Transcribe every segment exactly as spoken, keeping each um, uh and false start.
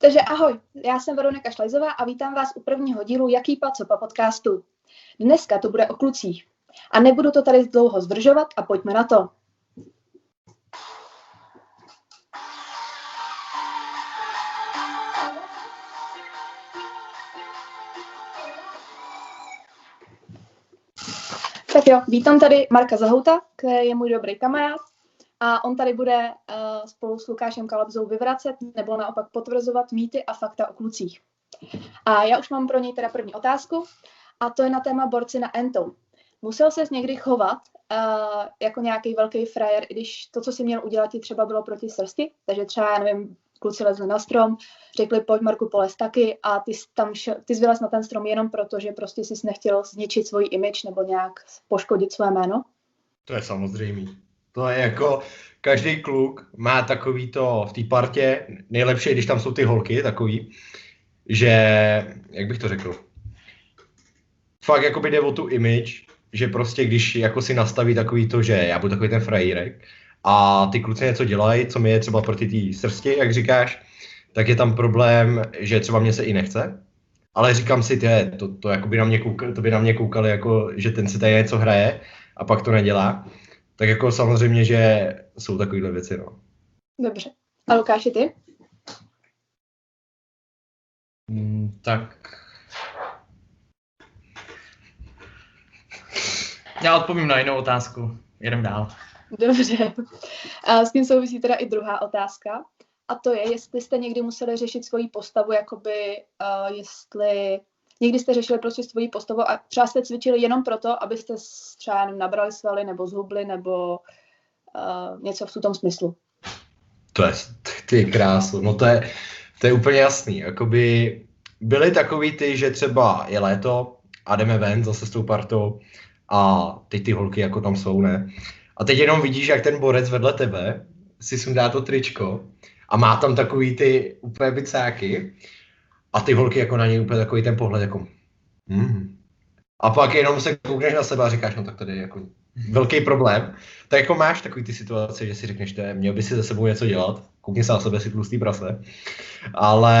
Takže ahoj, já jsem Veronika Šlajzová a vítám vás u prvního dílu Jakýpa co po podcastu. Dneska to bude o klucích. A nebudu to tady dlouho zdržovat a pojďme na to. Tak jo, vítám tady Marka Zahouta, který je můj dobrý kamarád. A on tady bude uh, spolu s Lukášem Kalabzou vyvracet nebo naopak potvrzovat mýty a fakta o klucích. A já už mám pro něj teda první otázku a to je na téma borci na entou. Musel ses někdy chovat uh, jako nějaký velký frajer, i když to, co si měl udělat, ti třeba bylo proti srsti? Takže třeba, já nevím, kluci lezli na strom, řekli, pojď Marku, polez taky a ty jsi, tam šel, ty jsi vylez na ten strom jenom proto, že prostě jsi nechtěl zničit svůj image nebo nějak poškodit své jméno? To je samozřejmé. To je jako, každý kluk má takový to v té partě, nejlepší, když tam jsou ty holky takový, že, jak bych to řekl, fakt jakoby jde o tu image, že prostě když jako si nastaví takový to, že já budu takový ten frajírek a ty kluci něco dělají, co mi je třeba proti té srsti, jak říkáš, tak je tam problém, že třeba mě se i nechce, ale říkám si, tě, to, to, jakoby na mě koukali, to by na mě koukali, jako, že ten se tady něco hraje a pak to nedělá. Tak jako samozřejmě, že jsou takovýhle věci, no. Dobře. A Lukáši, ty? Mm, tak... Já odpovím na jinou otázku. Jedem dál. Dobře. A s tím souvisí teda i druhá otázka. A to je, jestli jste někdy museli řešit svoji postavu, jakoby, uh, jestli... Někdy jste řešili prostě svoji postavu a třeba jste cvičili jenom proto, abyste třeba nabrali svaly nebo zhubli nebo uh, něco v tom smyslu. To je, ty krásu, no to je, to je úplně jasný. Jakoby byly takový ty, že třeba je léto a jdeme ven zase s tou partou a teď ty holky jako tam jsou, ne? A teď jenom vidíš, jak ten borec vedle tebe si sundá to tričko a má tam takový ty úplně bicáky. A ty holky jako na něj úplně takový ten pohled jako mm. A pak jenom se koukneš na sebe a říkáš, no tak tady je jako velký problém. Tak jako máš takový ty situace, že si řekneš, to je, měl by si ze sebou něco dělat, koukni se na sebe, si tlustý prase. Ale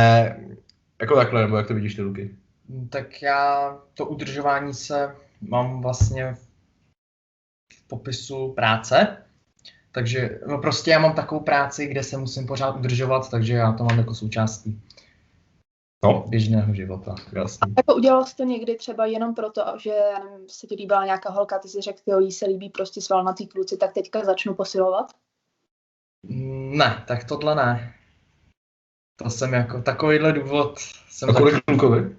jako takhle, nebo jak to vidíš ty luky? Tak já to udržování se mám vlastně v popisu práce. Takže no prostě já mám takovou práci, kde se musím pořád udržovat, takže já to mám jako součástí. No, běžného života, jasný. A jako udělal jsi to někdy třeba jenom proto, že já nevím, se ti líbila nějaká holka, ty si řekl, jo, jí se líbí prostě svalnatý kluci, tak teďka začnu posilovat? Ne, tak tohle ne. To jsem jako, takovýhle důvod jsem... A kolik tak... klukovi?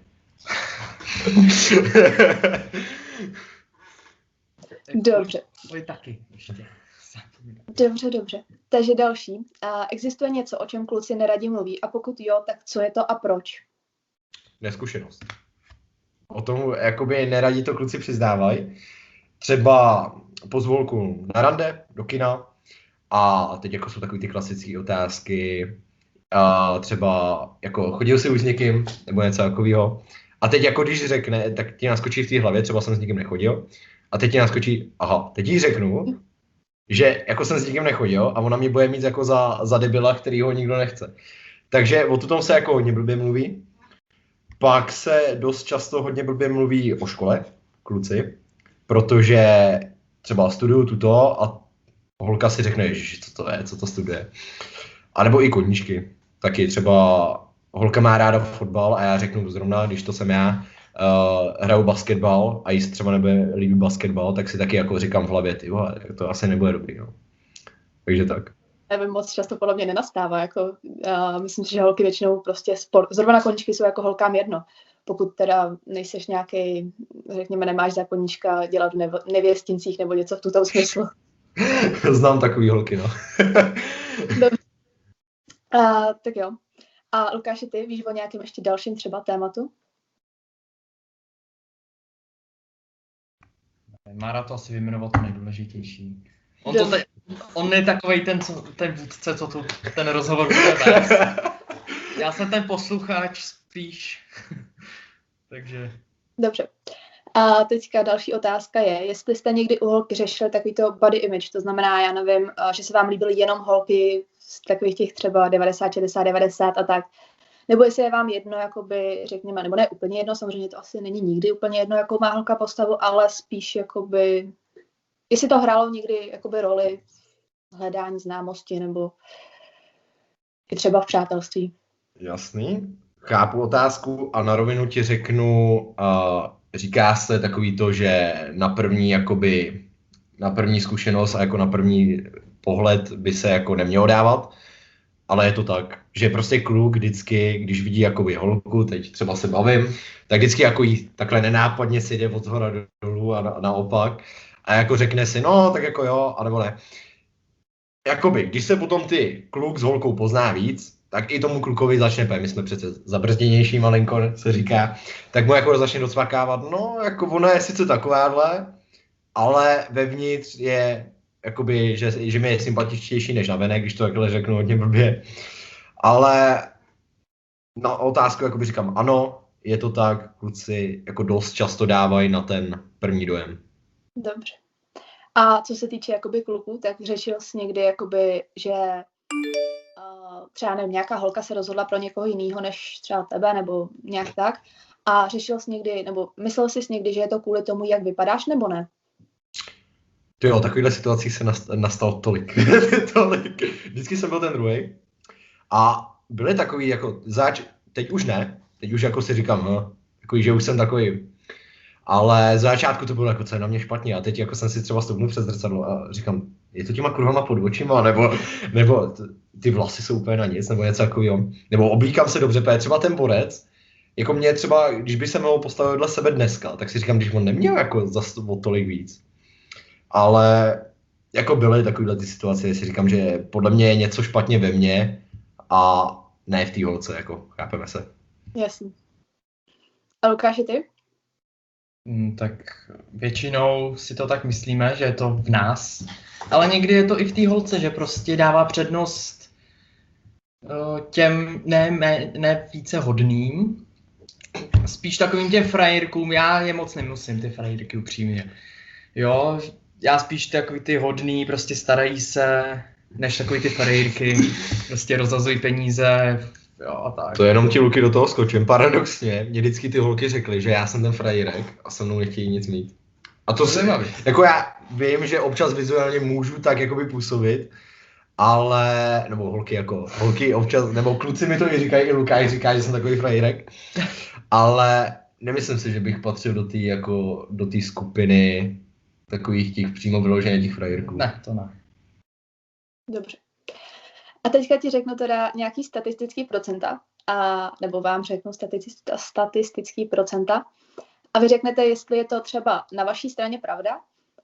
Dobře. Kolik taky ještě. Dobře, dobře. Takže další. A existuje něco, o čem kluci neradi mluví? A pokud jo, tak co je to a proč? Neskušenost. O tom jakoby neradi to kluci přiznávají. Třeba pozvolku na rande, do kina. A teď jako jsou takový ty klasické otázky. A třeba jako chodil jsi už s někým, nebo něco takového. A teď jako když řekne, tak ti naskočí v té hlavě, třeba jsem s někým nechodil. A teď ti naskočí, aha, teď jí řeknu, že jako jsem s nikým nechodil a ona mě bude mít jako za, za debila, kterýho nikdo nechce. Takže o tom se jako hodně blbě mluví. Pak se dost často hodně blbě mluví o škole, kluci, protože třeba studuju tuto a holka si řekne, ježiši, co to je, co to studuje. A nebo i koníčky. Taky třeba holka má ráda fotbal a já řeknu zrovna, když to jsem já, Uh, hraju basketbal a jestli třeba nebude líbí basketbal, tak si taky jako říkám v hlavě, ty vole, to asi nebude dobrý, no. Takže tak. Nevím, moc často podle mě nenastává, jako uh, myslím si, že holky většinou prostě sport, zrovna koníčky jsou jako holkám jedno, pokud teda nejseš nějaký, řekněme, nemáš za koníčka dělat v nev- nevěstincích nebo něco v tuto smyslu. Znám takový holky, no. uh, tak jo. A Lukáši, ty víš o nějakém ještě dalším třeba tématu? Mára to asi vyjmenoval to nejdůležitější. On, to te, on je takovej ten, co, ten vůdce, co tu, ten rozhovor bude vést. Já jsem ten posluchač spíš. Takže. Dobře. A teďka další otázka je, jestli jste někdy u holky řešili takový to body image, to znamená, já nevím, že se vám líbily jenom holky z takových těch třeba devadesát, šedesát, devadesát a tak. nebo jestli je vám jedno, jakoby, řekněme, nebo ne úplně jedno, samozřejmě to asi není nikdy úplně jedno, jakou má holka postavu, ale spíš, jakoby, jestli to hrálo někdy, jakoby, roli v hledání známosti, nebo i třeba v přátelství. Jasný, chápu otázku a na rovinu ti řeknu, uh, říká se takový to, že na první, jakoby, na první zkušenost a jako na první pohled by se jako nemělo dávat, ale je to tak, že prostě kluk vždycky, když vidí jakoby holku, teď třeba se bavím, tak vždycky jako jí takhle nenápadně si jde od shora dolů a na, naopak a jako řekne si, no tak jako jo, anebo ne. Jakoby, když se potom ty kluk s holkou pozná víc, tak i tomu klukovi začne, my jsme přece zabrzděnější malinko, se říká, tak mu jako začne docvakávat, no jako ona je sice takováhle, ale vevnitř je, jakoby, že, že mi je sympatičtější než na venek, když to takhle řeknu hodně blbě. Ale na otázku jakoby říkám ano, je to tak, kluci jako dost často dávají na ten první dojem. Dobře. A co se týče jakoby kluků, tak řešil jsi někdy, jakoby, že uh, třeba nevím, nějaká holka se rozhodla pro někoho jiného než třeba tebe nebo nějak tak. A řešil jsi někdy, nebo myslel jsi někdy, že je to kvůli tomu, jak vypadáš, nebo ne? Jo, takovýhle situací se nastalo tolik. tolik. Vždycky jsem byl ten druhý. A byly takový, jako, zač, teď už ne, teď už jako si říkám, no, takový, že už jsem takový, ale z začátku to bylo jako, co je na mě špatně a teď jako jsem si třeba stoupnul přes zrcadlo a říkám, je to těma kurvama pod očima, nebo, nebo t- ty vlasy jsou úplně na nic, nebo něco takového, nebo oblíkám se dobře, třeba ten borec, jako mě třeba, když by se mnou postavil dle sebe dneska, tak si říkám, když on neměl jako zase o tolik víc. Ale jako byly takovýhle ty situace, jestli říkám, že podle mě je něco špatně ve mně a ne v té holce, jako chápeme se. Jasně. A Lukáši, ty? Mm, tak většinou si to tak myslíme, že je to v nás, ale někdy je to i v té holce, že prostě dává přednost uh, těm ne, ne, ne více hodným, spíš takovým těm frajerkům, já je moc nemusím, ty frajerky upřímně, jo. Já spíš takový ty hodný, prostě starají se, než takový ty farejrky, prostě rozhazují peníze, jo a tak. To jenom ti, Luky, do toho skočím. Paradoxně, mě vždycky ty holky řekly, že já jsem ten frajírek a se mnou nechtějí nic mít. A to, to jsem, jako já vím, že občas vizuálně můžu tak jakoby působit, ale, nebo holky jako, holky občas, nebo kluci mi to i říkají, i Lukáš říká, že jsem takový frajírek, ale nemyslím si, že bych patřil do té jako, do té skupiny takových těch přímo vyložených těch frajerků. Ne, to ne. Dobře. A teďka ti řeknu teda nějaký statistický procenta, a, nebo vám řeknu statistický, statistický procenta a vy řeknete, jestli je to třeba na vaší straně pravda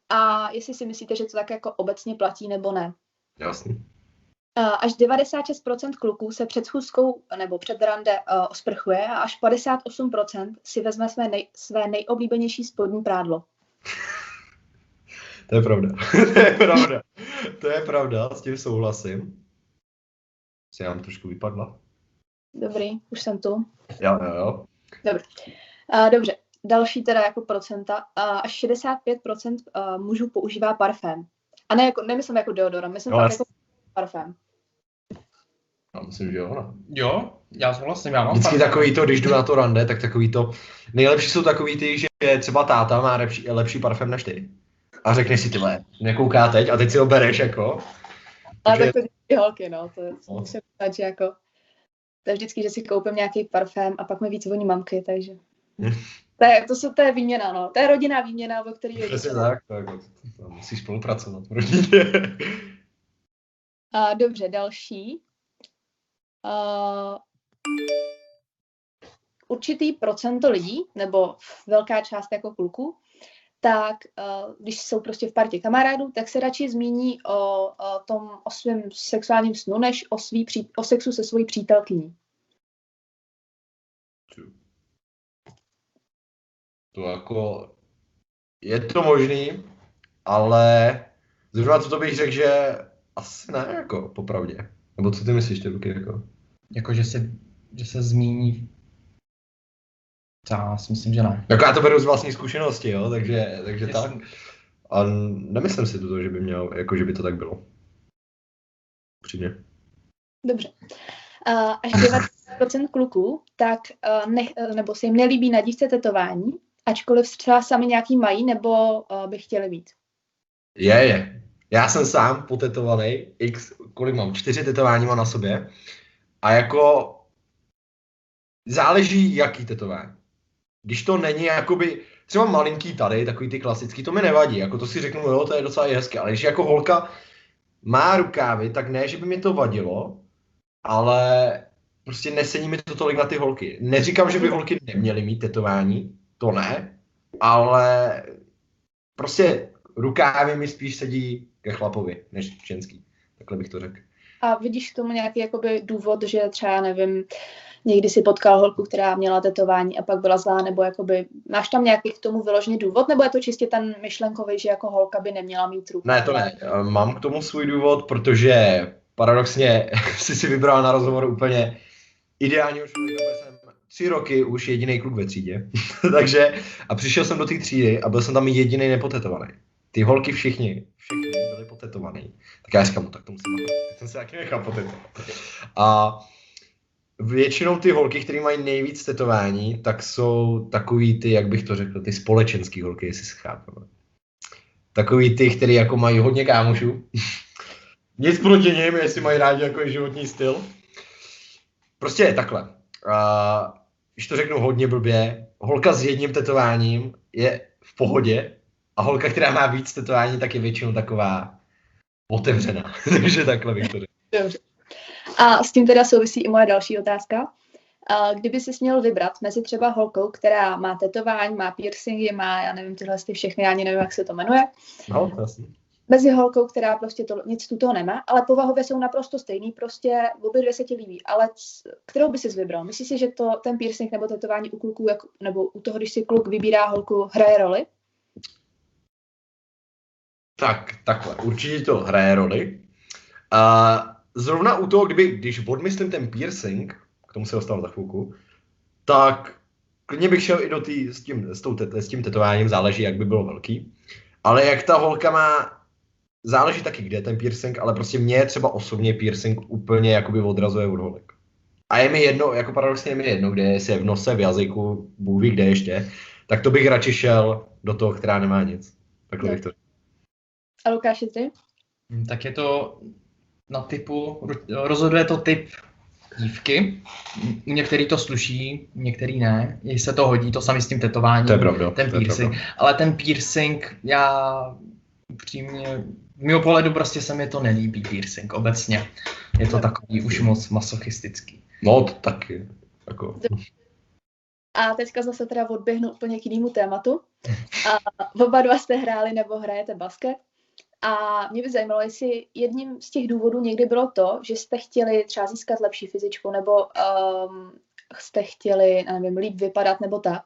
a jestli si myslíte, že to tak jako obecně platí nebo ne. Jasně. Až devadesát šest procent kluků se před schůzkou nebo před rande uh, osprchuje a až padesát osm procent si vezme své, nej, své nejoblíbenější spodní prádlo. To je pravda, to je pravda, to je pravda, s tím souhlasím. Si nám trošku vypadla. Dobrý, už jsem tu. Jo, jo, jo. Dobře, uh, dobře. Další teda jako procenta, uh, až šedesát pět procent uh, mužů používá parfém. A ne jako, nemyslím jako deodorant, myslím no, tak jako parfém. Já myslím, že jo, ne? Jo, já souhlasím, já mám vždycky parfém. Takový to, když jdu na to rande, tak takový to, nejlepší jsou takový ty, že třeba táta má lepší, lepší parfém než ty. A řekneš si, tyhle, nekouká teď a teď si ho bereš, jako. Ale tak to ty holky, no, to no. Musím říct, že jako, to je vždycky, že si koupím nějaký parfém a pak mi víc voní mamky, takže. to, je, to, jsou, to je výměna, no, to je rodinná výměna, o který je. Přesně tak, tak, musíš spolupracovat v rodině. A dobře, další. Uh, určitý procento lidí, nebo velká část jako kluků, tak když jsou prostě v partě kamarádů, tak se radši zmíní o, o tom, o svém sexuálním snu, než o, svý, o sexu se svojí přítelkyní. To jako, je to možný, ale zrovna co to bych řekl, že asi ne, jako, popravdě. Nebo co ty myslíš, ty Luky, jako? Jako, že se, že se zmíní. Já si myslím, že ne. Jako já to beru z vlastní zkušenosti, jo, takže, takže tak. A nemyslím si to, že by mělo, jako že by to tak bylo. Přímě. Dobře. Uh, až procent kluků, tak, ne, nebo se jim nelíbí na dívce tetování, ačkoliv třeba sami nějaký mají, nebo by chtěli mít. Je, je. Já jsem sám potetovaný, x, kolik mám, čtyři tetování mám na sobě. A jako záleží, jaký tetování. Když to není jakoby, třeba malinký tady, takový ty klasický, to mi nevadí, jako to si řeknu, jo, to je docela hezké, ale když jako holka má rukávy, tak ne, že by mi to vadilo, ale prostě nesení mi to tolik na ty holky. Neříkám, že by holky neměly mít tetování, to ne, ale prostě rukávy mi spíš sedí ke chlapovi, než ženský, takhle bych to řekl. A vidíš k tomu nějaký jakoby důvod, že třeba, nevím, někdy si potkal holku, která měla tetování a pak byla zlá, nebo jakoby, máš tam nějaký k tomu vyložený důvod, nebo je to čistě ten myšlenkový, že jako holka by neměla mít ruku? Ne, to ne. Mám k tomu svůj důvod, protože paradoxně jsi si vybral na rozhovor úplně ideálního člověka, protože jsem tři roky už jediný kluk ve třídě, takže a přišel jsem do té třídy a byl jsem tam jediný nepotetovaný. Ty holky všichni, všichni byly potetovaný. Tak já říkám, tak to musím tak jsem se taky nechal potetovat. A většinou ty holky, které mají nejvíc tetování, tak jsou takový ty, jak bych to řekl, ty společenský holky, jestli se chápeme. Takový ty, které jako mají hodně kámošů. Nic proti nim, jestli mají rádi jako i životní styl. Prostě je takhle. A když to řeknu hodně blbě, holka s jedním tetováním je v pohodě a holka, která má víc tetování, tak je většinou taková otevřená. Takže takhle bych to řekl. A s tím teda souvisí i moje další otázka. Kdyby jsi měl vybrat mezi třeba holkou, která má tetování, má piercingy, má, já nevím, tyhle ty všechny, já ani nevím, jak se to jmenuje. No, jasně. Mezi holkou, která prostě to, nic tu toho nemá, ale povahově jsou naprosto stejný, prostě obě dvě se ti líbí. Ale c- kterou by jsi vybral? Myslíš si, že to, ten piercing nebo tetování u kluků, jak, nebo u toho, když si kluk vybírá holku, hraje roli? Tak, takhle. Určitě to hraje roli. Uh... Zrovna u toho, kdyby, když odmyslím ten piercing, k tomu se dostanu za chvilku, tak klidně bych šel i do tý, s, tím, s, tou, s tím tetováním, záleží, jak by bylo velký. Ale jak ta holka má, záleží taky, kde je ten piercing, ale prostě mě třeba osobně piercing úplně jakoby odrazuje od holek. A je mi jedno, jako paradoxně je mi jedno, kde je, je v nose, v jazyku, Bůh ví, kde ještě, tak to bych radši šel do toho, která nemá nic. Takhle bych to. A Lukáši, ty? Tak je to... Na typu, rozhoduje to typ dívky, některý to sluší, některý ne, jestli se to hodí, to sami s tím tetováním, to je pravda, ten to piercing, je ale ten piercing, já přímě, v mého pohledu prostě se mi to nelíbí piercing obecně, je to takový už moc masochistický. No to taky, jako. A teďka zase teda odběhnu úplně k jinému tématu, a oba dva jste hráli nebo hrajete basket? A mě by zajímalo, jestli jedním z těch důvodů někdy bylo to, že jste chtěli třeba získat lepší fyzičku, nebo um, jste chtěli, nevím, líp vypadat, nebo tak.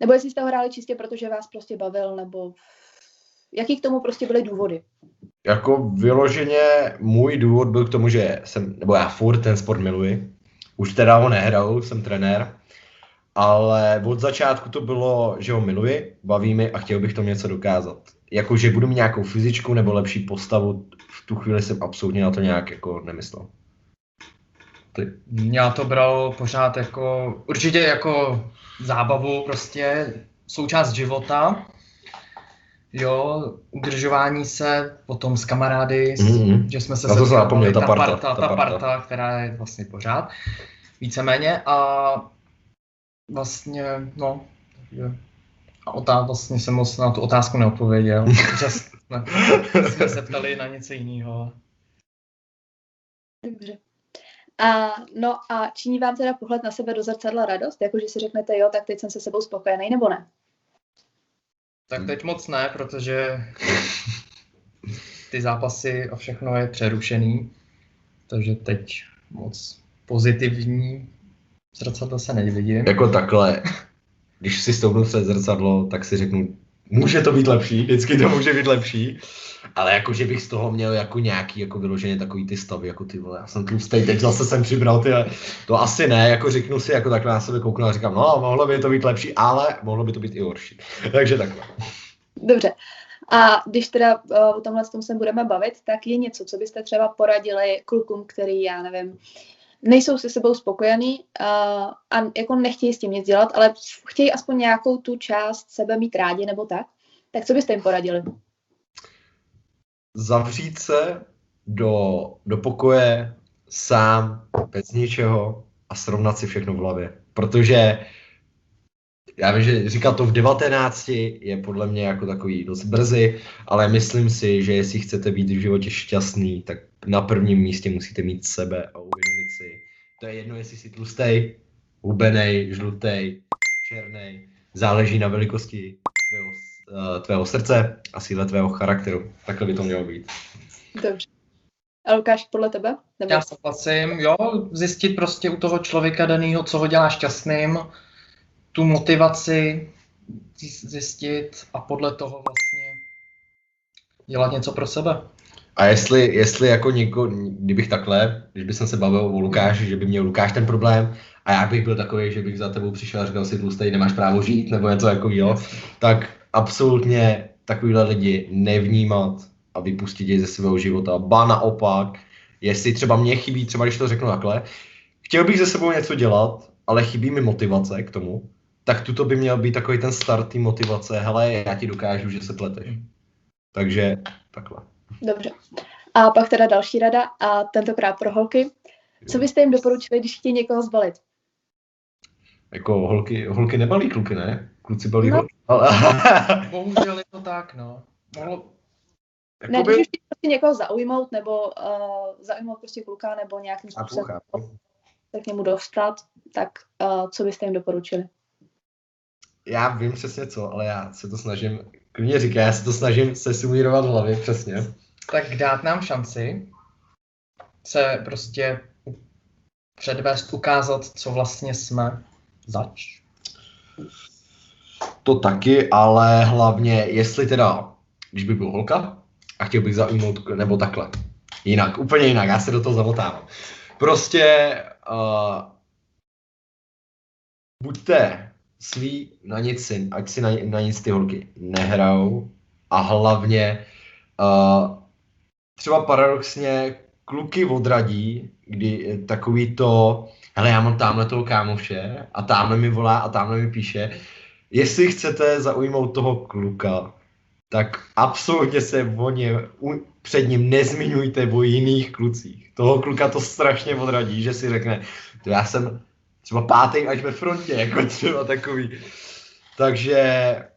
Nebo jestli jste ho hráli čistě, protože vás prostě bavil, nebo jaký k tomu prostě byly důvody? Jako vyloženě můj důvod byl k tomu, že jsem, nebo já furt ten sport miluji. Už teda ho nehraju, jsem trenér. Ale od začátku to bylo, že ho miluji, baví mi a chtěl bych tomu něco dokázat. Jako, že budu mít nějakou fyzičku nebo lepší postavu, v tu chvíli jsem absolutně na to nějak jako nemyslel. Ty. Já to bral pořád jako, určitě jako zábavu, prostě součást života, jo, udržování se, potom s kamarády, mm-hmm. že jsme se setkali, ta, ta, ta, parta, ta, ta parta, parta, která je vlastně pořád, víceméně a vlastně, no, takže... A otázka, vlastně jsem moc na tu otázku neodpověděl, protože jsme, jsme se ptali na něco jiného. Dobře. A, no a činí vám teda pohled na sebe do zrcadla radost? Jakože si řeknete, jo, tak teď jsem se sebou spokojený, nebo ne? Tak teď moc ne, protože ty zápasy a všechno je přerušený, takže teď moc pozitivní zrcadlo se nevidím. Jako takhle. Když si stoupnu před zrcadlo, tak si řeknu, může to být lepší, vždycky to může být lepší, ale jakože bych z toho měl jako nějaký jako vyloženě takový ty stavy, jako ty vole, já jsem tlustej, teď zase jsem přibral ty, to asi ne, jako řeknu si, jako takhle na sebe kouknu a říkám, no mohlo by to být lepší, ale mohlo by to být i horší, takže takhle. Dobře, a když teda o tomhle s tom se budeme bavit, tak je něco, co byste třeba poradili klukům, který, já nevím, nejsou se sebou spokojený a, a jako nechtějí s tím nic dělat, ale chtějí aspoň nějakou tu část sebe mít rádi nebo tak, tak co byste jim poradili? Zavřít se do, do pokoje sám, bez ničeho a srovnat si všechno v hlavě, protože já vím, že říkat to v devatenácti je podle mě jako takový dost brzy, ale myslím si, že jestli chcete být v životě šťastný, tak na prvním místě musíte mít sebe a uvědomit si. To je jedno, jestli si tlustej, hubenej, žlutej, černej, záleží na velikosti tvého, tvého srdce a síle tvého charakteru. Takhle by to mělo být. Dobře. A Lukáš, podle tebe? Nebo? Já souhlasím, jo, zjistit prostě u toho člověka danýho, co ho dělá šťastným, tu motivaci zjistit a podle toho vlastně dělat něco pro sebe. A jestli, jestli jako něko, kdybych takhle, když bych se bavil o Lukáši, že by měl Lukáš ten problém a já bych byl takový, že bych za tebou přišel a říkal si tlustej, nemáš právo žít, nebo něco takového, tak absolutně takovýhle lidi nevnímat a vypustit je ze svého života. Ba naopak, jestli třeba mě chybí, třeba když to řeknu takhle, chtěl bych ze sebou něco dělat, ale chybí mi motivace k tomu, tak tuto by měl být takový ten startý motivace, hele, já ti dokážu, že se pleteš. Takže takhle. Dobře. A pak teda další rada, a tentokrát pro holky. Co byste jim doporučili, když chtějí někoho zbalit? Jako holky, holky nebalí kluky, ne? Kluci balí no. Holky. Ale... Bohužel je to tak, no. Mohlo... Ne, by... když chtějí někoho zaujmout, nebo uh, zaujmout prostě kluka, nebo nějakým způsobem se k němu dostat, tak uh, co byste jim doporučili? Já vím přesně co, ale já se to snažím, klidně říká, já se to snažím sesumírovat v hlavě, přesně. Tak dát nám šanci se prostě předvést, ukázat, co vlastně jsme zač. To taky, ale hlavně, jestli teda, když by byl holka a chtěl bych zaujmout, nebo takhle, jinak, úplně jinak, já se do toho zamotávám. Prostě uh, buďte svý na nic syn, ať si na, na nic ty holky nehrajou a hlavně uh, třeba paradoxně kluky odradí, kdy takový to, hele já mám tamhle toho kámoše a tamhle mi volá a tamhle mi píše, jestli chcete zaujmout toho kluka, tak absolutně se o ně, u, před ním nezmiňujte o jiných klucích. Toho kluka to strašně odradí, že si řekne, to já jsem třeba pátý až ve frontě, jako třeba takový. Takže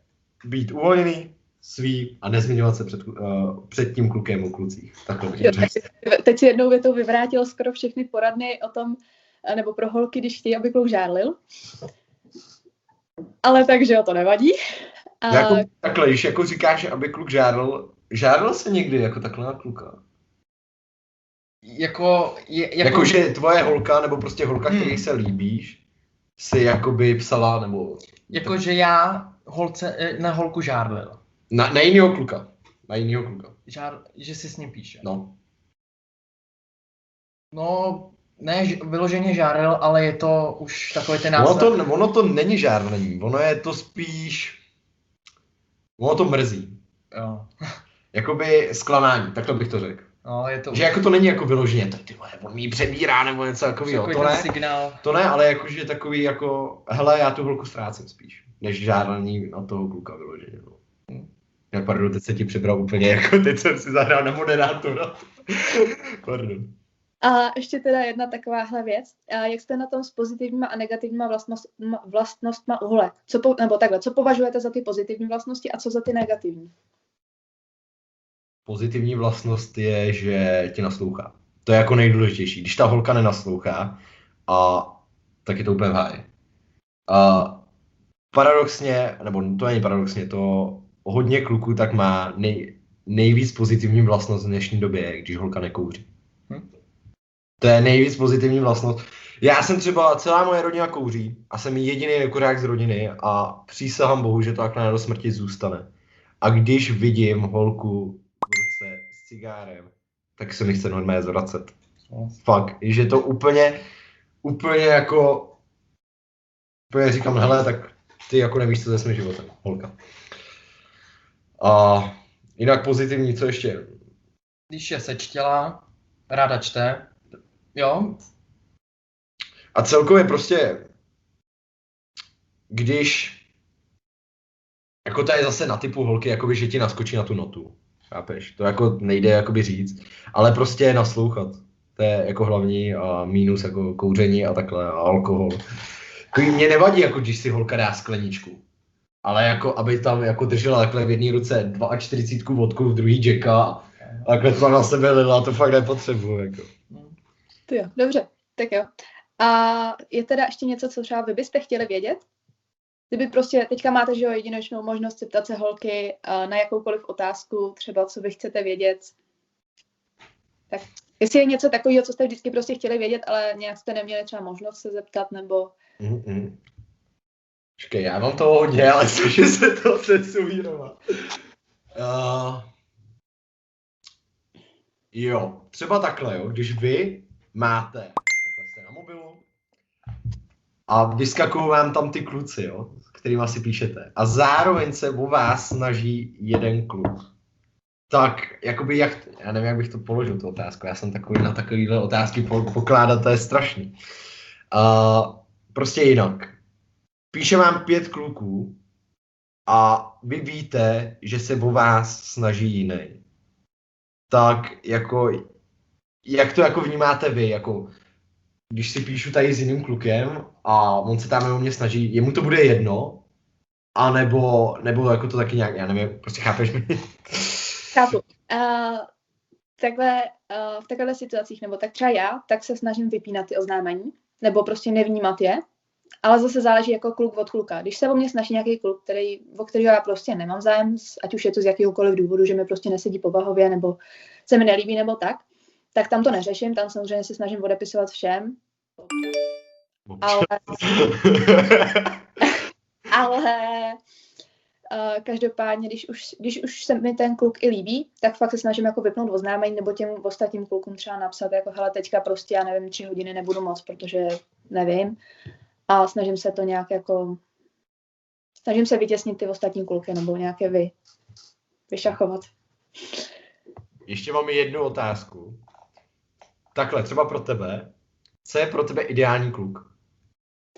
být uvolněný, svý a nezmiňovat se před, uh, před tím klukem o klucích. Takhle bych řekl. Teď si jednou větou vyvrátil skoro všechny poradny o tom, nebo pro holky, když chtějí, aby kluk žárlil. Ale takže o to nevadí. A... Jako, takhle, když jako říkáš, aby kluk žárlil, žárlil se někdy jako takhle na kluka? Jako, je, jako... jako, že tvoje holka, nebo prostě holka, hmm. který se líbíš, si jakoby psala, nebo... Jako, tak... že já holce, na holku žárlil. Na, na jinýho kluka. Na jinýho kluka. Žár, že si s ním píše. No. No, ne vyloženě žárlil, ale je to už takový ten název. Ono to, ono to není žárlení, ono je to spíš... Ono to mrzí. Jo. Jakoby sklanání, takhle bych to řekl. No, je to... Že jako to není jako vyloženě, tak ty vole, on jí přebírá nebo něco takového, to ne, signál. To ne, ale jakože takový jako, hele, já tu holku ztrácím spíš, než žádný na toho kluka vyloženě. No. Hm. Já pardon, teď se ti přebral úplně, jako teď jsem si zahrál na moderátora. Pardon. A ještě teda jedna takováhle věc, a jak jste na tom s pozitivníma a negativníma vlastnost, vlastnostma uhle, co po, nebo takhle, co považujete za ty pozitivní vlastnosti a co za ty negativní? Pozitivní vlastnost je, že ti naslouchá. To je jako nejdůležitější. Když ta holka nenaslouchá, a, tak je to úplně v háji. A paradoxně, nebo to není paradoxně, to hodně kluků tak má nej, nejvíc pozitivní vlastnost v dnešní době, když holka nekouří. Hm? To je nejvíc pozitivní vlastnost. Já jsem třeba, celá moje rodina kouří a jsem jediný nekuřák z rodiny a přísahám bohu, že to takhle do smrti zůstane. A když vidím holku s cigárem, tak se mi chce normálně zvracet. No. Fakt, že to úplně, úplně jako, úplně říkám, hele, tak ty jako nevíš, co se svým životem, holka. A jinak pozitivní, co ještě? Když je sečtělá, ráda čte, jo, A celkově prostě, když jako ta je zase na typu holky, jakoby, že ti naskočí na tu notu, chápeš? To jako nejde jakoby říct, ale prostě naslouchat. To je jako hlavní a mínus jako kouření a takhle a alkohol. Jako mě nevadí, jako když si holka dá skleničku, ale jako aby tam jako držela takhle v jedné ruce čtyřicet dva vodku, v druhý Jacka a takhle tam na sebe lila, to fakt nepotřebuji. Jako. To jo, dobře, tak jo. A je teda ještě něco, co třeba vy byste chtěli vědět? Kdyby prostě, teďka máte, že jo, jedinečnou možnost zeptat se holky na jakoukoliv otázku, třeba co vy chcete vědět. Tak jestli je něco takového, co jste vždycky prostě chtěli vědět, ale nějak jste neměli třeba možnost se zeptat, nebo... Mm-mm. Počkej, já mám toho hodně, ale což se to přesumírovat. Uh, jo, třeba takhle, jo, když vy máte, takhle jste na mobilu, a vyskakují vám tam ty kluci, jo, s kterými si píšete. A zároveň se o vás snaží jeden kluk. Tak, jakoby, jak, já nevím, jak bych to položil, tu otázku. Já jsem takový na takovýhle otázky pokládat, to je strašný. Uh, prostě jinak. Píše vám pět kluků a vy víte, že se o vás snaží jiný. Tak, jako, jak to jako vnímáte vy, jako... Když si píšu tady s jiným klukem a on se tam jenom mě snaží, jemu to bude jedno, a nebo, nebo jako to taky nějak, já nevím, prostě chápeš mi? Chápu. Uh, takhle, uh, v takovéhle situacích, nebo tak třeba já, tak se snažím vypínat ty oznámení, nebo prostě nevnímat je, ale zase záleží jako kluk od kluka. Když se o mě snaží nějaký kluk, který, o kterého já prostě nemám zájem, ať už je to z jakéhokoliv důvodu, že mi prostě nesedí povahově, nebo se mi nelíbí, nebo tak, tak tam to neřeším, tam samozřejmě se snažím odepisovat všem. Ale, ale uh, každopádně, když už, když už se mi ten kluk i líbí, tak fakt se snažím jako vypnout oznámení nebo těm ostatním klukům třeba napsat, jako hele, teďka prostě já nevím, tři hodiny nebudu moc, protože nevím. A snažím se to nějak jako, snažím se vytěsnit ty ostatní kluky nebo nějaké vy, vyšachovat. Ještě mám jednu otázku. Takhle, třeba pro tebe. Co je pro tebe ideální kluk?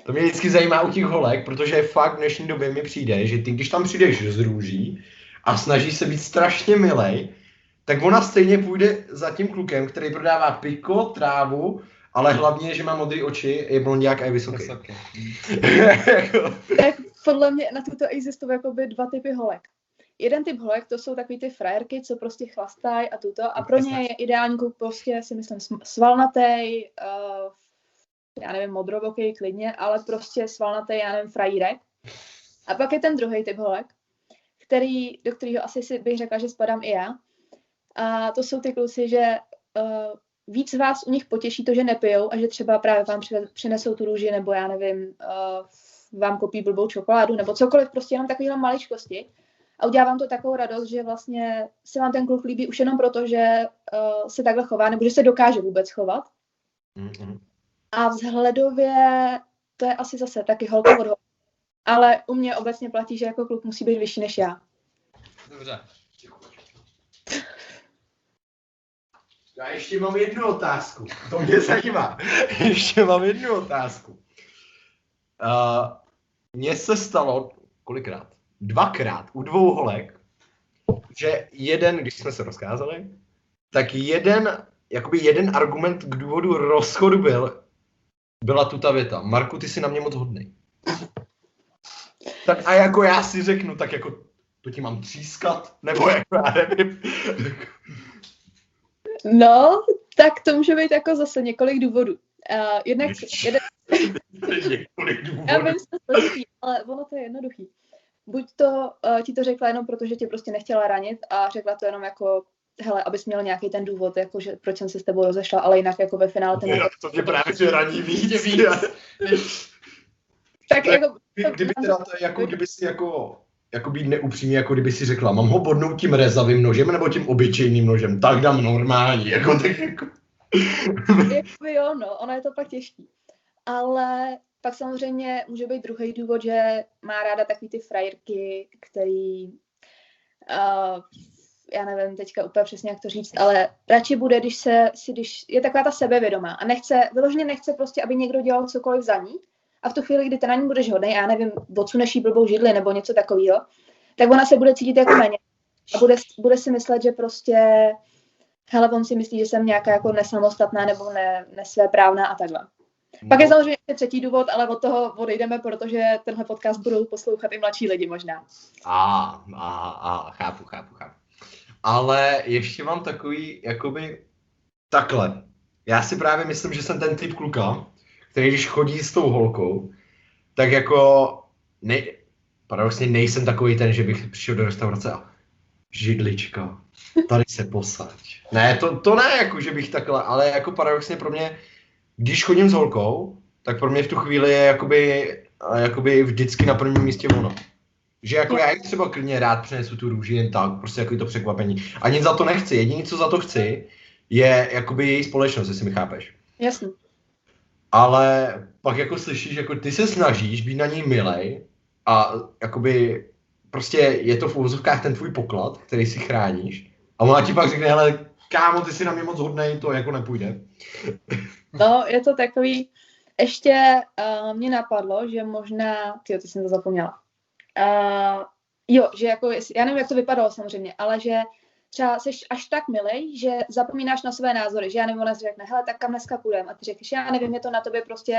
To mě vždycky zajímá u těch holek, protože fakt v dnešní době mi přijde, že ty, když tam přijdeš z růží a snažíš se být strašně milej, tak ona stejně půjde za tím klukem, který prodává piko, trávu, ale hlavně, že má modré oči, je blondiák a je vysoký. vysoký. Tak podle mě na tuto existují jakoby dva typy holek. Jeden typ holek, to jsou takový ty frajerky, co prostě chlastají a tuto. A pro ně je ideální kluk prostě, si myslím, svalnatej, uh, já nevím, modrovokej klidně, ale prostě svalnatej, já nevím, frajírek. A pak je ten druhý typ holek, který, do kterého asi si bych řekla, že spadám i já. A to jsou ty kluci, že uh, víc vás u nich potěší to, že nepijou a že třeba právě vám přinesou tu růži, nebo já nevím, uh, vám koupí blbou čokoládu, nebo cokoliv, prostě jenom takovýhle maličkosti. A udělá to takovou radost, že vlastně se vám ten kluk líbí už jenom proto, že uh, se takhle chová, nebo že se dokáže vůbec chovat. Mm-hmm. A vzhledově to je asi zase taky holka od holky. Ale u mě obecně platí, že jako kluk musí být vyšší než já. Dobře. Já ještě mám jednu otázku. To mě zajímá. Ještě mám jednu otázku. Uh, mně se stalo kolikrát? Dvakrát u dvou holek, že jeden, když jsme se rozkázali, tak jeden, jakoby jeden argument k důvodu rozchodu byl, byla tu ta věta. Marku, ty jsi na mě moc hodnej. Tak a jako já si řeknu, tak jako to ti mám třískat, nebo jako já nevím. No, tak to může být jako zase několik důvodů. Uh, jednak jeden... několik důvodů. Já vím, složitý, ale ono to je jednoduchý. Buď to uh, ti to řekla jenom proto, že tě prostě nechtěla ranit a řekla to jenom jako, hele, abys měl nějaký ten důvod, jako, že, proč jsem se s tebou rozešla, ale jinak jako ve finále... Ten je, to mě právě že raní víc. víc. tak, tak jako... To, kdyby, teda, to, jako, kdyby si jako, jako být neupřímně, jako kdyby si řekla, mám ho bodnout tím rezavým nožem nebo tím obyčejným nožem, tak dám normální, jako tak jako... Jakoby jo, no, ono je to pak těžký, ale... Pak samozřejmě může být druhý důvod, že má ráda takový ty frajerky, který uh, já nevím teďka úplně přesně, jak to říct, ale radši bude, když se si, když je taková ta sebevědomá a nechce, vyloženě nechce prostě, aby někdo dělal cokoliv za ní. A v tu chvíli, kdy ty na ní budeš hodnej, já nevím, odsuneš jí blbou židli nebo něco takového, tak ona se bude cítit jako méně a bude, bude si myslet, že prostě, hele, on si myslí, že jsem nějaká jako nesamostatná nebo ne, nesvéprávná a takhle. No. Pak je samozřejmě třetí důvod, ale od toho odejdeme, protože tenhle podcast budou poslouchat i mladší lidi možná. A, a, a, chápu, chápu, chápu. Ale ještě mám takový, jakoby, takhle. Já si právě myslím, že jsem ten typ kluka, který když chodí s tou holkou, tak jako, ne, paradoxně nejsem takový ten, že bych přišel do restaurace a židlička, tady se posaď. Ne, to, to ne, jako, že bych takhle, ale jako paradoxně pro mě, když chodím s holkou, tak pro mě v tu chvíli je jakoby, jakoby vždycky na prvním místě ono. Že jako já jim třeba klidně rád přinesu tu růži jen tak, prostě jako to překvapení. A nic za to nechci, jediné, co za to chci, je jakoby její společnost, jestli mi chápeš. Jasně. Ale pak jako slyšíš, jako ty se snažíš být na ní milej a jakoby prostě je to v úvozovkách ten tvůj poklad, který si chráníš. A ona ti pak řekne, hele, kámo, ty jsi na mě moc hodnej, to jako nepůjde. No, je to takový, ještě uh, mě napadlo, že možná, tyjo, ty jsem to zapomněla, uh, jo, že jako, já nevím, jak to vypadalo samozřejmě, ale že třeba seš až tak milej, že zapomínáš na své názory, že já nevím, ona si řekne, hele, tak kam dneska půjdem, a ty řekneš, já nevím, je to na tobě prostě,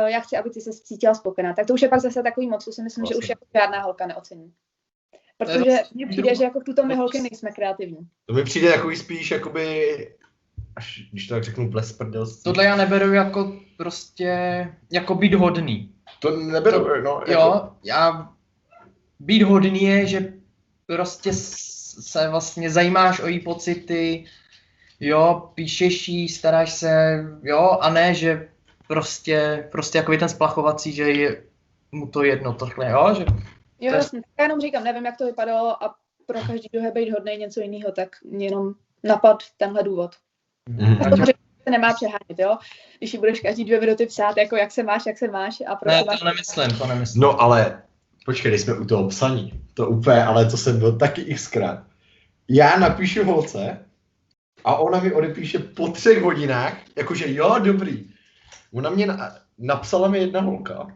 uh, já chci, aby ty se cítila spokojená, tak to už je pak zase takový moc, co si myslím, vlastně. Že už jako žádná holka neocení. Protože mně přijde, že jako v tuto my holky nejsme kreativní. To mi přijde takový spíš, jakoby, až když to tak řeknu, bles prdelství. Tohle já neberu jako prostě, jako být hodný. To neberu, to, no. Jako... Jo, já, být hodný je, že prostě se vlastně zajímáš o její pocity, jo, píšeš jí, staráš se, jo, a ne, že prostě, prostě jako je ten splachovací, že je mu to jedno, takhle, jo, že... Jo, vlastně, tak já jenom říkám, nevím, jak to vypadalo a pro každý druhé být hodnej něco jiného, tak mě jenom napad tenhle důvod. Mm, a to že se nemá přehánět, jo? Když ji budeš každý dvě minuty psát, jako jak se máš, jak se máš a proto... Ne, to nemyslím, to nemyslím. No ale, počkej, jsme u toho psaní, to úplně, ale to jsem byl taky xkrát. Já napíšu holce a ona mi odepíše po třech hodinách, jakože jo, dobrý. Ona mě na, napsala mi jedna holka,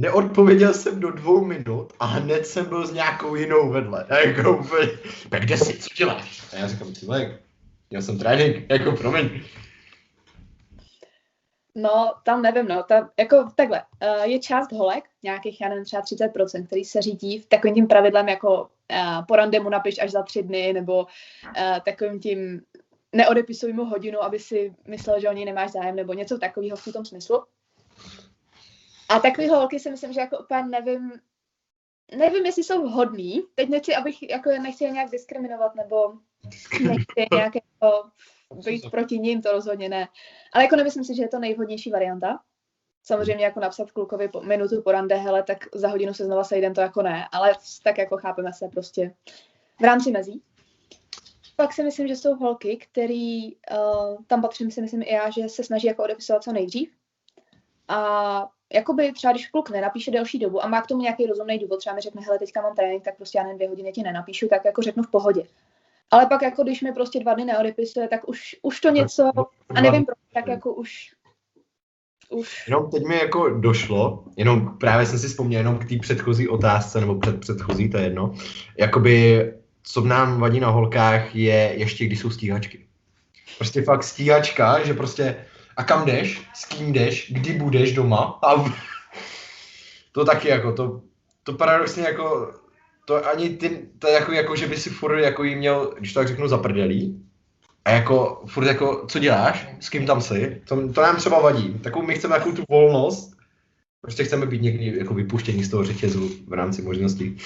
neodpověděl jsem do dvou minut a hned jsem byl s nějakou jinou vedle. A jako úplně, tak kde jsi, co děláš? A já říkám, cílek, já jsem trénink, jako promiň. No, tam nevím, no, tam, jako takhle, je část holek, nějakých, já nevím, třeba třicet procent, který se řídí v takovým tím pravidlem, jako po randemu napiš až za tři dny, nebo takovým tím neodepisuj mu hodinu, aby si myslel, že o něj nemáš zájem, nebo něco takového v tom smyslu. A takový holky si myslím, že jako úplně nevím, nevím, jestli jsou vhodný. Teď nechci, abych jako nechci nějak diskriminovat, nebo nechci nějak jako být proti ním, to rozhodně ne. Ale jako nemyslím si, že je to nejvhodnější varianta. Samozřejmě jako napsat klukovi po, minutu po rande, hele, tak za hodinu se znova sejdem, to jako ne. Ale tak jako chápeme se prostě v rámci mezí. Pak si myslím, že jsou holky, který, uh, tam patřím si myslím i já, že se snaží jako odepisovat co nejdřív. A jakoby třeba, když kluk nenapíše delší dobu a má k tomu nějaký rozumný důvod, třeba mi řekne, hele, teďka mám trénink, tak prostě já nevím, dvě hodiny ti nenapíšu, tak jako řeknu v pohodě. Ale pak jako, když mi prostě dva dny neodepisuje, tak už, už to něco, a nevím proč, tak jako už, už. Jenom teď mi jako došlo, jenom právě jsem si vzpomněl jenom k té předchozí otázce, nebo před, předchozí, to je jedno, jakoby, co nám vadí na holkách je ještě, když jsou stíhačky. Prostě fakt stíhačka, že prostě a kam jdeš, s kým jdeš, kdy budeš doma a to taky jako, to, to paradoxně jako, to ani ty, to jako, jako že by si furt jako jí měl, když to tak řeknu, zaprdelí a jako furt jako, co děláš, s kým tam jsi, to, to nám třeba vadí, takovou my chceme takovou tu volnost, prostě chceme být někdy jako vypuštění z toho řetězu v rámci možností.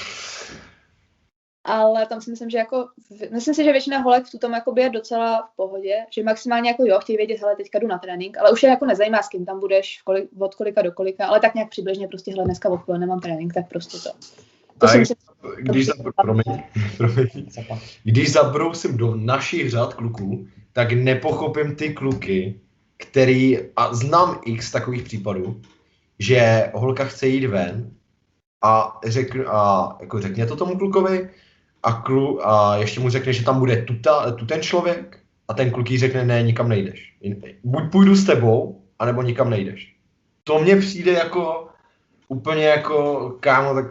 Ale tam si myslím, že jako, myslím si, že většina holek v tom jakoby je docela v pohodě, že maximálně jako jo, chtějí vědět, hele, teďka jdu na trénink, ale už je jako nezajímá, s kým tam budeš, kolik, od kolika do kolika, ale tak nějak přibližně prostě, hele, dneska odpoledne mám trénink, tak prostě to. To a si myslím, když, to zabr- promiň, promiň, když zabrousím do našich řad kluků, tak nepochopím ty kluky, který, a znám x takových případů, že holka chce jít ven a, řekn, a jako řekně to tomu klukovi, a, klu, a ještě mu řekne, že tam bude tu, ta, tu ten člověk a ten kluk jí řekne, ne, nikam nejdeš. Buď půjdu s tebou, anebo nikam nejdeš. To mně přijde jako úplně jako, kámo, tak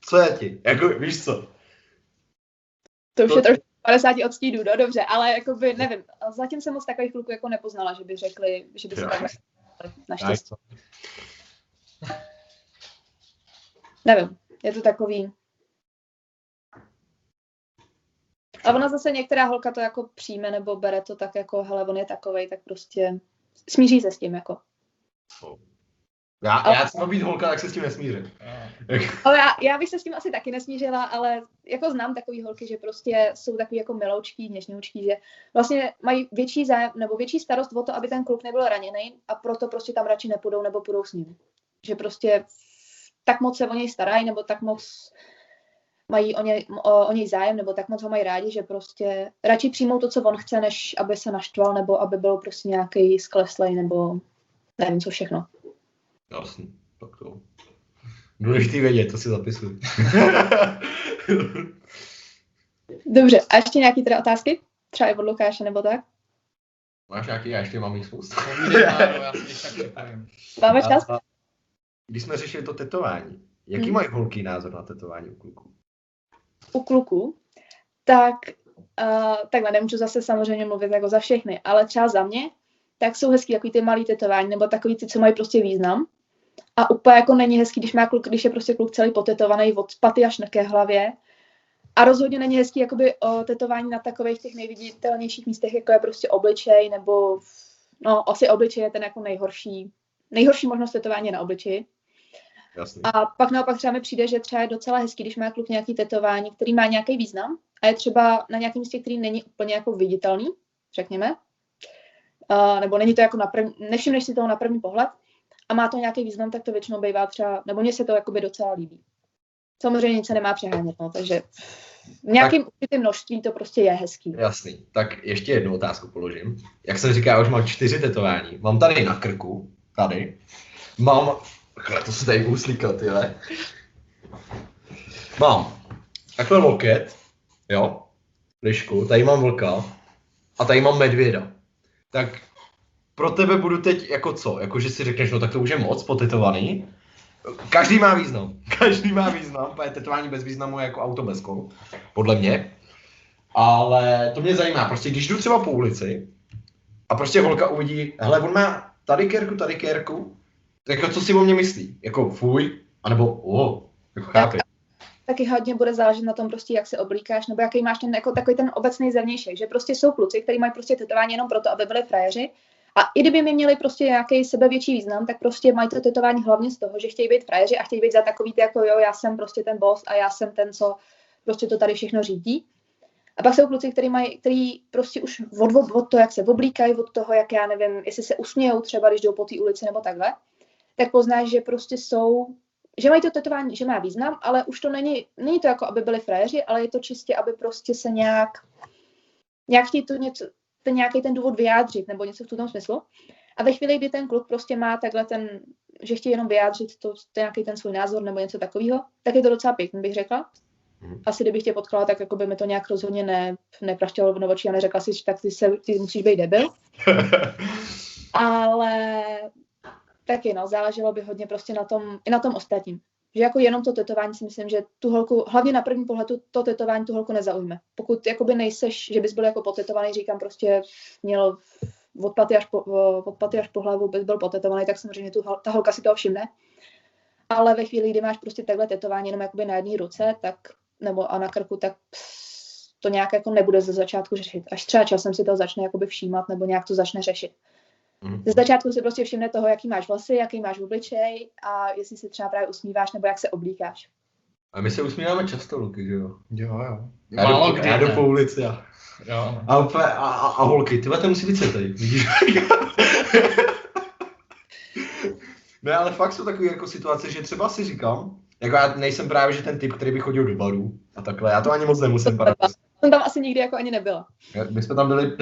co je ti? Jako, víš co? To už to... je trošku padesát odstínů, no dobře, ale jakoby nevím, zatím jsem moc takových kluků jako nepoznala, že by řekli, že by se tak naštěstí. Nevím, je to takový. A ona zase některá holka to jako přijme nebo bere to tak jako, hele, on je takovej, tak prostě smíří se s tím jako. Já, ale... já jsem být holka, tak se s tím nesmířím. Ale já, já bych se s tím asi taky nesmířila, ale jako znám takový holky, že prostě jsou takový jako miloučký, dnešňoučký, že vlastně mají větší zájem nebo větší starost o to, aby ten kluk nebyl raněný a proto prostě tam radši nepůjdou nebo půjdou s ním. Že prostě tak moc se o něj starají nebo tak moc mají o něj, o, o něj zájem nebo tak moc ho mají rádi, že prostě radši přijmou to, co on chce, než aby se naštval nebo aby byl prostě nějaký skleslej nebo nevím co všechno. Jasný, tak to. Důležitý vědět, to si zapisuji. Dobře, a ještě nějaký teda otázky? Třeba i od Lukáše nebo tak? Máš nějaký, já ještě mám jich spoustu. Máme čas? A, když jsme řešili to tetování, jaký hmm. mají holký názor na tetování u kluků? U kluků? Tak, uh, takhle nemůžu zase samozřejmě mluvit jako za všechny, ale třeba za mě, tak jsou hezký takový ty malý tetování, nebo takový ty, co mají prostě význam. A úplně jako není hezký, když má kluk, když je prostě kluk celý potetovaný od paty až na ke hlavě. A rozhodně není hezký jakoby o tetování na takových těch nejviditelnějších místech, jako je prostě obličej, nebo no asi obličej je ten jako nejhorší, nejhorší možnost tetování na obličeji. Jasně. A pak naopak třeba mi přijde, že třeba je docela hezký, když má kluk nějaký tetování, který má nějaký význam a je třeba na nějakém místě, který není úplně jako viditelný, řekněme. Uh, nebo není to jako na první, nevšimneš si toho na první pohled a má to nějaký význam, tak to většinou bývá třeba, nebo mně se to jakoby docela líbí. Samozřejmě nic se nemá přehánět, no, takže v nějakým tak, určitým množství to prostě je hezký. Jasný, tak ještě jednu otázku položím. Jak jsem říkal, už mám čtyři tetování. Mám tady na krku, tady, mám, takhle to se tady uslíkal, tyhle. Mám takhle loket, jo, lišku, tady mám vlka a tady mám medvěda. Tak pro tebe budu teď jako co? Jako, že si řekneš, no tak to už je moc potetovaný. Každý má význam. Každý má význam, protože tetování bez významu je jako auto bez kol, podle mě. Ale to mě zajímá, prostě když jdu třeba po ulici a prostě holka uvidí, hele, on má tady kérku, tady kérku, tak jako co si o mě myslí? Jako fuj, anebo o, jako chápeš. Taky hodně bude záležet na tom prostě, jak se oblíkáš, nebo jaký máš ten, jako takový ten obecný zevnějšek, že prostě jsou kluci, kteří mají prostě tetování jenom proto, aby byli frajeři a i kdyby mi měli prostě nějaký sebevětší význam, tak prostě mají to tetování hlavně z toho, že chtějí být frajeři a chtějí být za takový ty jako jo, já jsem prostě ten boss a já jsem ten, co prostě to tady všechno řídí. A pak jsou kluci, kteří mají, kteří prostě už od, od toho, jak se oblíkají, od toho, jak já nevím, jestli se usmějou třeba, když jdou po té ulici nebo takhle, tak poznáš, že prostě jsou že mají to tetování, že má význam, ale už to není, není to jako, aby byli frajeři, ale je to čistě, aby prostě se nějak, nějak ti to něco, ten nějaký ten důvod vyjádřit, nebo něco v tom smyslu. A ve chvíli, kdy ten kluk prostě má takhle ten, že chtějí jenom vyjádřit to, to nějaký ten svůj názor nebo něco takového, tak je to docela pěkný, bych řekla. Asi kdybych tě potkala, tak jako by mi to nějak rozhodně ne, nepraštělo v novočí a neřekla si, že tak ty, se, ty musíš být debil. Ale... Taky, no, záleželo by hodně prostě na tom, i na tom ostatním. Že jako jenom to tetování si myslím, že tu holku, hlavně na první pohled to tetování tu holku nezaujme. Pokud jakoby nejseš, že bys byl jako potetovaný, říkám prostě měl od paty až po, od paty až po hlavu, bys byl potetovaný, tak samozřejmě tu, ta holka si toho všimne. Ale ve chvíli, kdy máš prostě takhle tetování jenom jakoby na jedné ruce, tak, nebo a na krku, tak pss, to nějak jako nebude ze začátku řešit. Až třeba časem si to začne jakoby všímat, nebo nějak to začne řešit. Ze začátku si prostě všimne toho, jaký máš vlasy, jaký máš obličej a jestli se třeba právě usmíváš nebo jak se oblíkáš. A my se usmíváme často, Luky, že jo? Jo, jo. Málo kdy. Já jdu po ulici a, jo. A, a, a, a holky, tyhle to musí více tady, vidíš? Ne, ale fakt jsou takové jako situace, že třeba si říkám, jako já nejsem právě že ten typ, který by chodil do barů a takhle, já to ani moc nemusím paradoxně. jsem tam asi nikdy jako ani nebyla. My jsme tam byli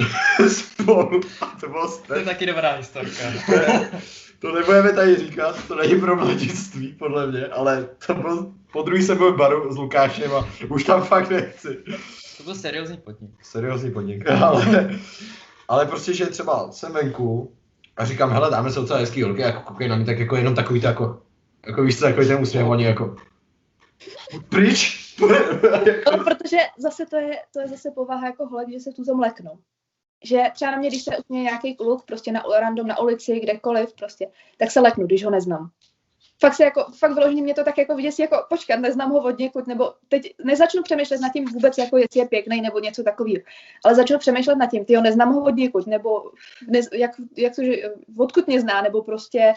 spolu. To, bylo to je taky dobrá historka. To nebudeme tady říkat, to není pro mladictví, podle mě, ale to byl, po druhý jsem byl v baru s Lukášem a už tam fakt nechci. To byl seriózní podnik. Seriózní podnik, ale, ale prostě, že třeba jsem venku a říkám, hele, dáme se docela hezký holky, jako koukej na mě, tak jako jenom takový to jako, jako víš co, takový ten úsměv, oni jako, pryč? No, protože zase to je, to je zase povaha jako holek, že se tu zamleknou. Že třeba na mě, když se usměje nějaký kluk, prostě na random, na ulici, kdekoliv, prostě, tak se leknu, když ho neznám. Fakt se jako, fakt vyloženě mě to tak jako vyděsí, jako počkat, neznám ho od někud, nebo teď nezačnu přemýšlet nad tím vůbec, jako jestli je pěkný nebo něco takového, ale začnu přemýšlet nad tím, tyjo, neznám ho od někud, nebo ne, jak, jak to, že, odkud mě zná, nebo prostě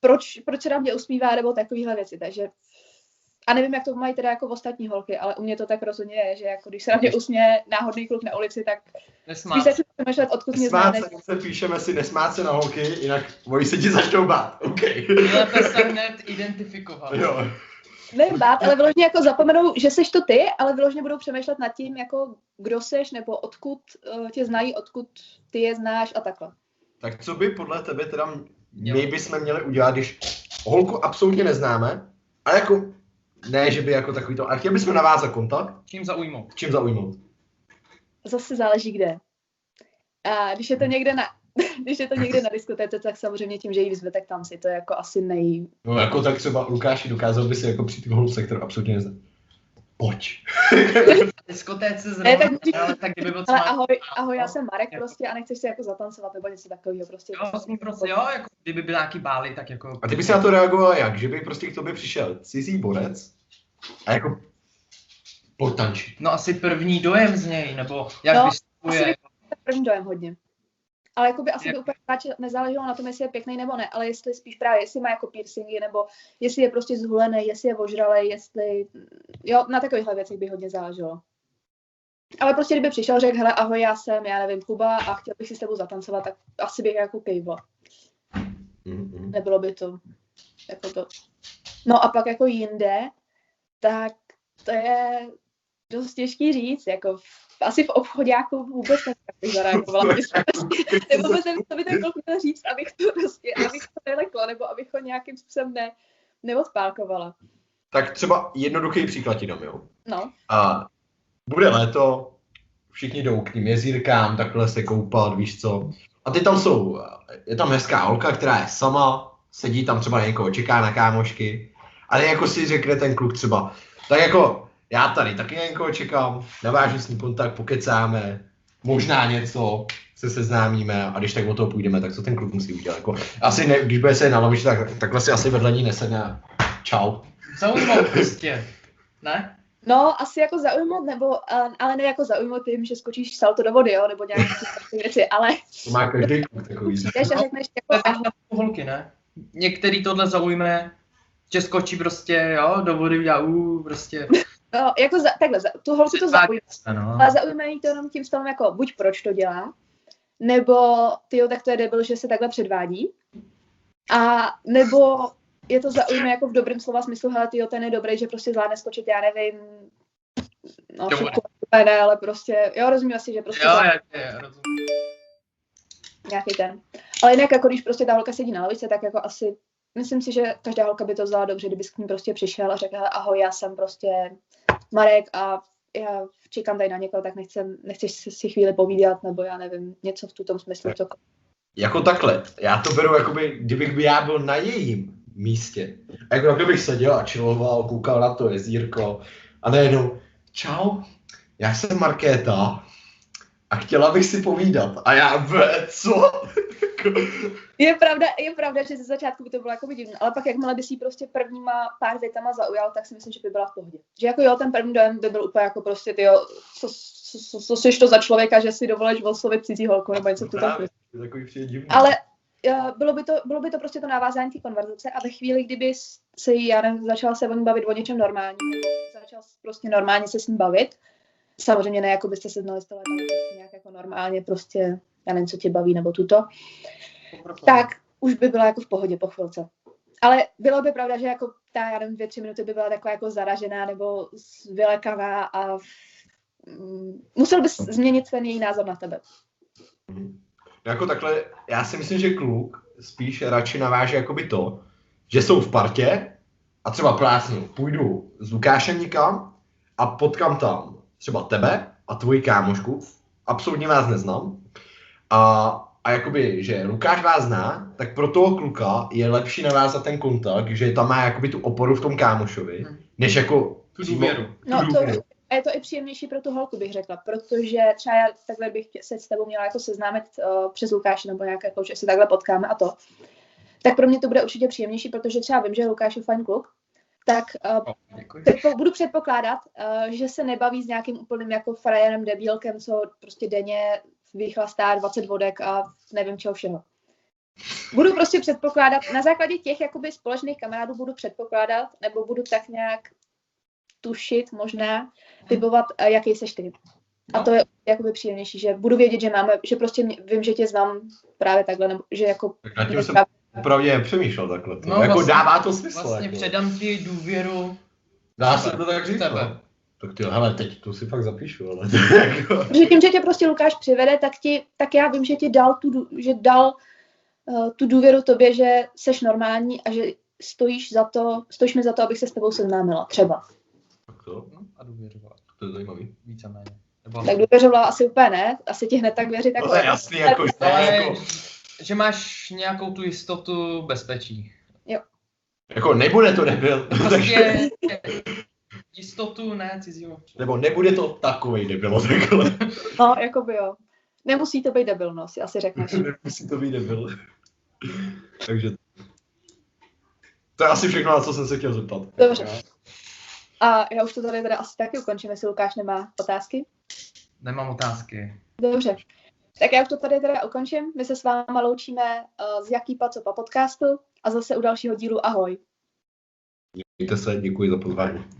proč, proč se na mě usmívá, nebo takovéhle věci, takže... A nevím, jak to mají teda jako ostatní holky, ale u mě to tak rozhodně je, že jako když se na mě usměje náhodný kluk na ulici, tak nesmát. Spíš se přemýšlet, odkud mě zná. Nesmát se, píšeme si, nesmát se na holky, jinak oni se ti začnou bát, okej. Okay. Lépe se hned identifikovat. Jo. Nevím bát, ale vyloženě jako zapomenou, že seš to ty, ale vyloženě budou přemýšlet nad tím, jako kdo seš, nebo odkud tě znají, odkud ty je znáš a takhle. Tak co by podle tebe teda my bychom měli udělat, když holku absolutně neznáme, ale jako ne, že by jako takový to, ale chtěli bychom navázat kontakt. Čím zaujmout? Čím zaujmout? Zase záleží kde. A když je to někde na, když je to někde na diskotéce, tak samozřejmě tím, že ji vyzve, tak tam si to jako asi nej... No jako tak třeba Lukáši dokázal by si jako přijít k holce, kterou absolutně neznám. Pojď. Diskotéce zrovna, ne, tak, ale tak kdyby byl... Ale ahoj, ahoj, já jsem Marek prostě a nechceš si jako zatancovat nebo něco takového prostě. Jo, prostě, prostě, jo jako kdyby byl nějaký báli, tak jako... A ty bys na to reagoval jak? Že by prostě k tobě přišel cizí borec a jako potančit. No asi první dojem z něj, nebo jak no, vystupuje. No, asi by první dojem hodně. Ale jako by asi jak... by úplně nezáleželo na tom, jestli je pěkný nebo ne, ale jestli spíš právě, jestli má jako piercingy, nebo jestli je prostě zhulený, jestli je ožralej, jestli... Jo, na takovýchhle věcech by hodně záleželo. Ale prostě kdyby přišel, řekl, hele, ahoj, já jsem, já nevím, Kuba a chtěl bych si s tebou zatancovat, tak asi bych jako kejvla. Mm-hmm. Nebylo by to jako to. No a pak jako jinde, tak to je dost těžký říct, jako... Asi v obchoďáku vůbec nevím, zareagovala. Nebo vůbec nevím, co by ten kluk měl říct, abych to prostě, abych to nelekla, nebo abych ho nějakým způsobem ne, neodpálkovala. Tak třeba jednoduchý příklad jenom, jo? No. A bude léto, všichni jdou k tím jezírkám, takhle se koupat, víš co. A ty tam jsou, je tam hezká holka, která je sama, sedí tam třeba na někoho, čeká na kámošky. A ty jako si řekne ten kluk třeba, tak jako... Já tady taky někoho čekám, navážu s ním kontakt, pokecáme, možná něco, se seznámíme a když tak o toho půjdeme, tak co ten kluk musí udělat? Jako, asi ne, když bude se nalamič, tak takhle si asi vedle ní nesedne. Čau. Zaujmout prostě, ne? No, asi jako zaujmout, nebo, ale ne jako zaujmout tím, že skočíš salto do vody, jo, nebo nějaké věci, ale... To má každý kluk takový. Přijdeš a řekneš jako... To je holky, ne? Některý tohle zaujme, že skočí prostě, jo, do vody, udělá uu, prostě... No, jako za, takhle, za, tu holku to zaujme, no. Ale zaujme jí to jenom tím stylem jako buď proč to dělá, nebo tyjo, tak to je debil, že se takhle předvádí, a nebo je to zaujme jako v dobrém slova smyslu, hele tyjo, ten je dobrý, že prostě zvládne skočit, já nevím, no šipku, ne, ale prostě, jo, rozumím asi, že prostě jo, zvládne, je, je, rozumím. Nějaký ten, ale jinak jako když prostě ta holka sedí na lavice, tak jako asi, myslím si, že každá holka by to vzala dobře, kdyby k ní prostě přišel a řekl, ahoj, já jsem prostě Marek a já čekám tady na někoho, tak nechcem, nechceš si chvíli povídat, nebo já nevím, něco v tom smyslu. Tak, to... Jako takhle, já to beru, jakoby, kdybych by já byl na jejím místě. Jako kdybych seděl a chilloval, koukal na to jezírko a nejenom, čau, já jsem Markéta a chtěla bych si povídat. A já, co? Je pravda, je pravda, že ze začátku by to bylo jako divné, ale pak jakmile by si prostě prvníma pár větama zaujal, tak si myslím, že by byla v pohodě. Že jako jo, ten první dojem by byl úplně jako prostě tyjo, co, co, co, co jsi to za člověka, že si dovolíš oslovit cizí holku nebo něco takového. Ale uh, bylo, by to, bylo by to prostě to navázání té konverzace a ve chvíli, kdyby se jí, já nevím, začala se o ní bavit o něčem normálním, začal prostě normálně se s ním bavit, samozřejmě ne, jako byste se znali z toho, ale nějak jako normálně prostě, já nevím, co tě baví, nebo tuto, tak už by byla jako v pohodě po chvilce. Ale bylo by pravda, že jako ta, já nevím, dvě, tři minuty by byla taková jako zaražená nebo vylekaná a musel bys změnit ten její názor na tebe. Jako takhle, já si myslím, že kluk spíš radši naváže jakoby to, že jsou v partě a třeba plásnu, půjdu s Lukášem nikam a potkám tam třeba tebe a tvoji kámošku, absolutně vás neznám, a a jakoby, že Lukáš vás zná, tak pro toho kluka je lepší navázat ten kontakt, že tam má jakoby tu oporu v tom kámošovi, než jako tu důvěru. No tu důvěru. To, a je to i příjemnější pro tu holku, bych řekla, protože třeba já takhle bych se s tebou měla jako seznámit uh, přes Lukáše, nebo nějak jako, že se takhle potkáme a to. Tak pro mě to bude určitě příjemnější, protože třeba vím, že Lukáš je fajn kluk, tak uh, předpo, budu předpokládat, uh, že se nebaví s nějakým úplným jako frajerem, debílkem, co prostě denně vychlastá dvacet vodek a nevím čeho všeho. Budu prostě předpokládat, na základě těch jakoby společných kamarádů budu předpokládat, nebo budu tak nějak tušit, možná typovat, jaký seš ty. A to je jakoby příjemnější, že budu vědět, že máme, že prostě vím, že tě znám právě takhle, nebo že jako... Tak na tím jsem opravdu přemýšlel takhle. No, no, jako vlastně, dává to smysl. Vlastně jako. Předám ti důvěru. Dá se to tak říct. Tak ty, hele, teď tu si fakt zapíšu, ale... Protože tím, že tě prostě Lukáš přivede, tak, ti, tak já vím, že ti dal, tu, že dal uh, tu důvěru tobě, že seš normální a že stojíš za to, stojíš mi za to, abych se s tebou seznámila, třeba. Tak to, no, a důvěřovala. To je zajímavý. Víceméně. Tak důvěřovala asi úplně ne, asi ti hned tak věřit. To je jasný, jako, že, jako... že máš nějakou tu jistotu bezpečí. Jo. Jako nebude to nebyl. Prostě... Jistotu ne, cizího. Nebo nebude to takovej debil, takhle. No, jako by jo. Nemusí to být debil, no, si asi řekneš. Nemusí to být debil. Takže to je asi všechno, na co jsem se chtěl zeptat. Dobře. A já už to tady teda asi taky ukončím, jestli Lukáš nemá otázky. Nemám otázky. Dobře. Tak já už to tady teda ukončím. My se s váma loučíme z Jakýpa co po podcastu a zase u dalšího dílu. Ahoj. Mějte se, děkuji za pozvání.